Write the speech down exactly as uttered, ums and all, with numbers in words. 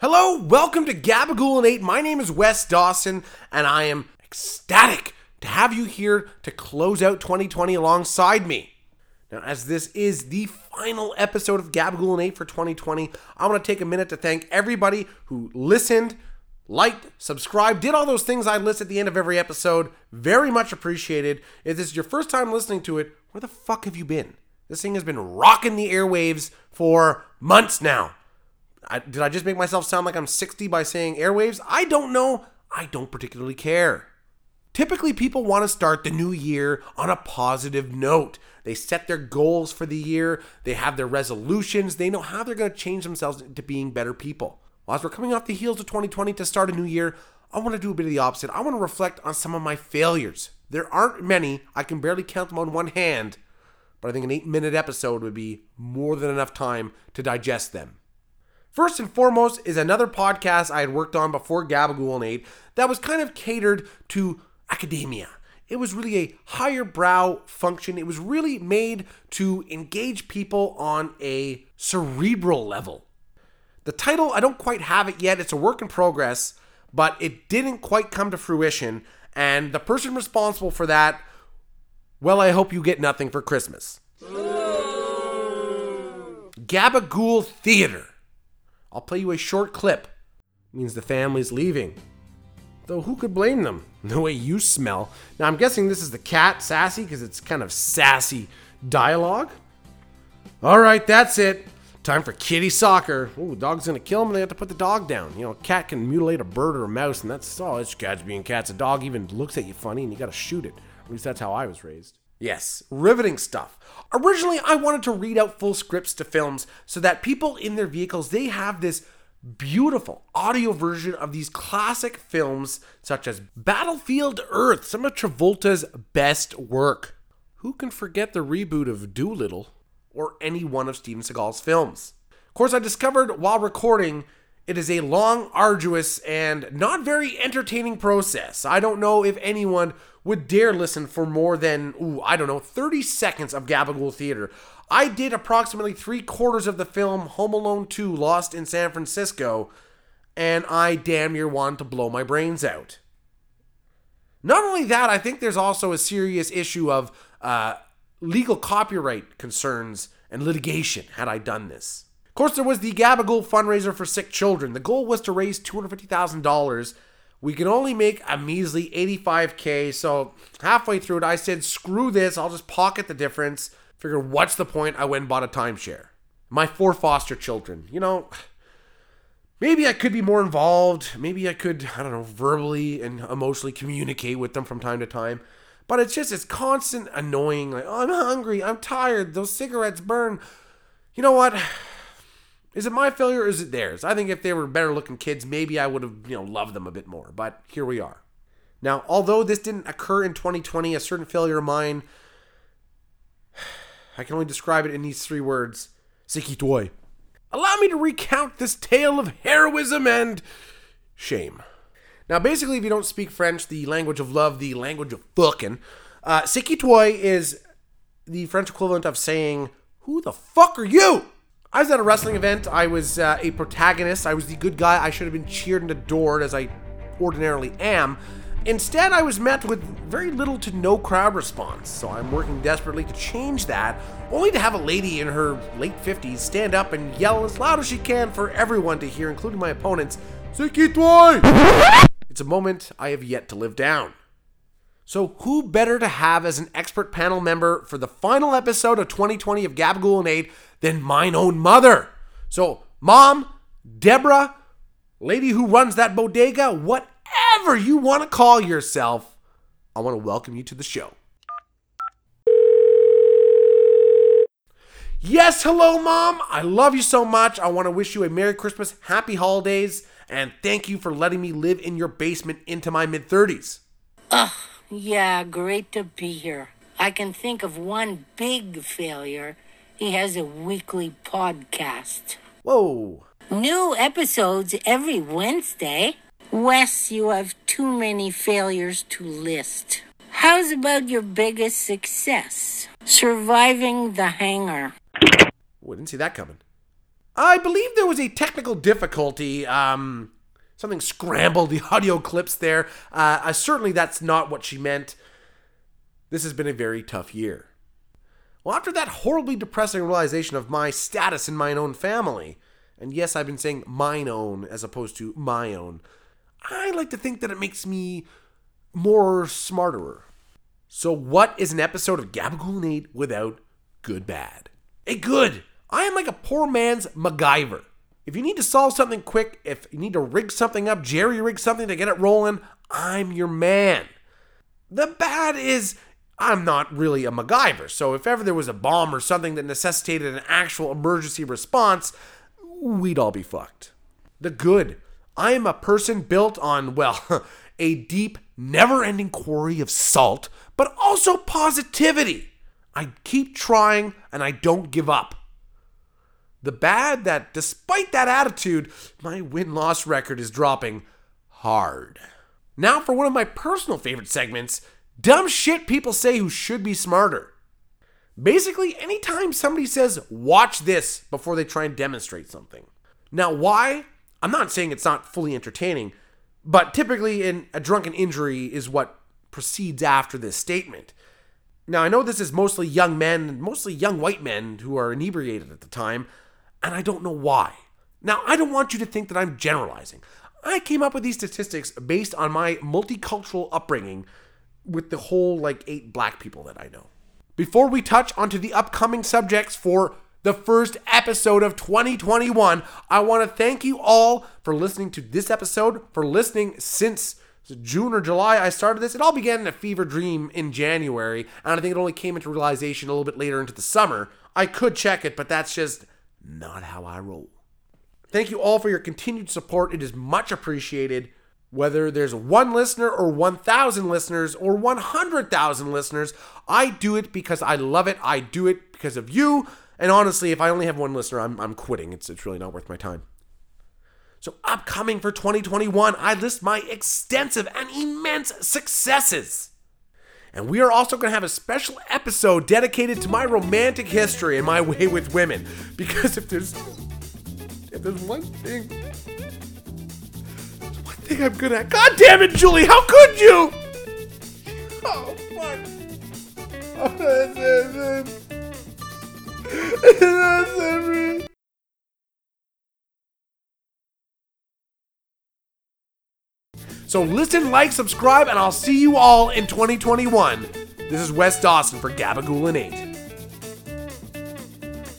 Hello, welcome to Gabagool and eight. My name is Wes Dawson, and I am ecstatic to have you here to close out twenty twenty alongside me. Now, as this is the final episode of Gabagool and eight for twenty twenty, I want to take a minute to thank everybody who listened, liked, subscribed, did all those things I list at the end of every episode. Very much appreciated. If this is your first time listening to it, where the fuck have you been? This thing has been rocking the airwaves for months now. I, did I just make myself sound like I'm sixty by saying airwaves? I don't know. I don't particularly care. Typically, people want to start the new year on a positive note. They set their goals for the year. They have their resolutions. They know how they're going to change themselves into being better people. Well, as we're coming off the heels of twenty twenty to start a new year, I want to do a bit of the opposite. I want to reflect on some of my failures. There aren't many. I can barely count them on one hand. But I think an eight-minute episode would be more than enough time to digest them. First and foremost is another podcast I had worked on before Gabagool and eight that was kind of catered to academia. It was really a higher brow function. It was really made to engage people on a cerebral level. The title, I don't quite have it yet. It's a work in progress, but it didn't quite come to fruition. And the person responsible for that, well, I hope you get nothing for Christmas. Ooh. Gabagool Theater. I'll play you a short clip. It means the family's leaving. Though who could blame them? The way you smell. Now I'm guessing this is the cat, Sassy, because it's kind of sassy dialogue. All right, that's it. Time for kitty soccer. Ooh, dog's gonna kill him and they have to put the dog down. You know, a cat can mutilate a bird or a mouse, and that's all. Oh, it's cats being cats. A dog even looks at you funny and you gotta shoot it. At least that's how I was raised. Yes, riveting stuff. Originally, I wanted to read out full scripts to films so that people in their vehicles, they have this beautiful audio version of these classic films such as Battlefield Earth, some of Travolta's best work. Who can forget the reboot of Doolittle or any one of Steven Seagal's films? Of course, I discovered while recording, it is a long, arduous, and not very entertaining process. I don't know if anyone would dare listen for more than, ooh, I don't know, thirty seconds of Gabagool Theater. I did approximately three quarters of the film Home Alone two Lost in San Francisco, and I damn near wanted to blow my brains out. Not only that, I think there's also a serious issue of uh, legal copyright concerns and litigation had I done this. Of course, there was the Gabagool fundraiser for sick children. The goal was to raise two hundred fifty thousand dollars. We can only make a measly eighty-five thousand, so halfway through it, I said, screw this, I'll just pocket the difference. Figured, what's the point? I went and bought a timeshare. My four foster children. You know, maybe I could be more involved. Maybe I could, I don't know, verbally and emotionally communicate with them from time to time. But it's just this constant annoying, like, oh, I'm hungry, I'm tired, those cigarettes burn. You know what? Is it my failure or is it theirs? I think if they were better looking kids, maybe I would have, you know, loved them a bit more. But here we are. Now, although this didn't occur in twenty twenty, a certain failure of mine, I can only describe it in these three words. Siki Toy. Allow me to recount this tale of heroism and shame. Now, basically, if you don't speak French, the language of love, the language of fucking, uh, Siki Toy is the French equivalent of saying, who the fuck are you? I was at a wrestling event. I was uh, a protagonist. I was the good guy. I should have been cheered and adored as I ordinarily am. Instead, I was met with very little to no crowd response, so I'm working desperately to change that, only to have a lady in her late fifties stand up and yell as loud as she can for everyone to hear, including my opponents, Siki Toy! It's a moment I have yet to live down. So who better to have as an expert panel member for the final episode of twenty twenty of Gabagool and eight than mine own mother? So, Mom, Deborah, lady who runs that bodega, what Whatever you want to call yourself, I want to welcome you to the show. Yes, hello, Mom. I love you so much. I want to wish you a Merry Christmas, Happy Holidays, and thank you for letting me live in your basement into my mid-thirties. Ugh, yeah, great to be here. I can think of one big failure. He has a weekly podcast. Whoa. New episodes every Wednesday. Wes, you have too many failures to list. How's about your biggest success? Surviving the hangar. Oh, I didn't see that coming. I believe there was a technical difficulty. Um, something scrambled the audio clips there. Uh, uh, certainly that's not what she meant. This has been a very tough year. Well, after that horribly depressing realization of my status in my own family, and yes, I've been saying mine own as opposed to my own, I like to think that it makes me more smarterer. So what is an episode of Gabagool and eight without good bad? A good! I am like a poor man's MacGyver. If you need to solve something quick, if you need to rig something up, jerry-rig something to get it rolling, I'm your man. The bad is I'm not really a MacGyver, so if ever there was a bomb or something that necessitated an actual emergency response, we'd all be fucked. The good. I am a person built on, well, a deep, never-ending quarry of salt, but also positivity. I keep trying, and I don't give up. The bad that, despite that attitude, my win-loss record is dropping hard. Now for one of my personal favorite segments, dumb shit people say who should be smarter. Basically, anytime somebody says, watch this, before they try and demonstrate something. Now, why? I'm not saying it's not fully entertaining, but typically in a drunken injury is what proceeds after this statement. Now, I know this is mostly young men, mostly young white men who are inebriated at the time, and I don't know why. Now, I don't want you to think that I'm generalizing. I came up with these statistics based on my multicultural upbringing with the whole, like, eight black people that I know. Before we touch onto the upcoming subjects for the first episode of twenty twenty-one, I want to thank you all for listening to this episode, for listening since June or July I started this. It all began in a fever dream in January, and I think it only came into realization a little bit later into the summer. I could check it, but that's just not how I roll. Thank you all for your continued support. It is much appreciated. Whether there's one listener or one thousand listeners or one hundred thousand listeners, I do it because I love it. I do it because of you. And honestly, if I only have one listener, I'm I'm quitting. It's it's really not worth my time. So upcoming for twenty twenty-one, I list my extensive and immense successes. And we are also going to have a special episode dedicated to my romantic history and my way with women. Because if there's if there's one thing... I think I'm good at. God damn it, Julie! How could you? Oh fuck! Oh, that's it. That's it. So listen, like, subscribe, and I'll see you all in twenty twenty-one. This is Wes Dawson for Gabagool and eight.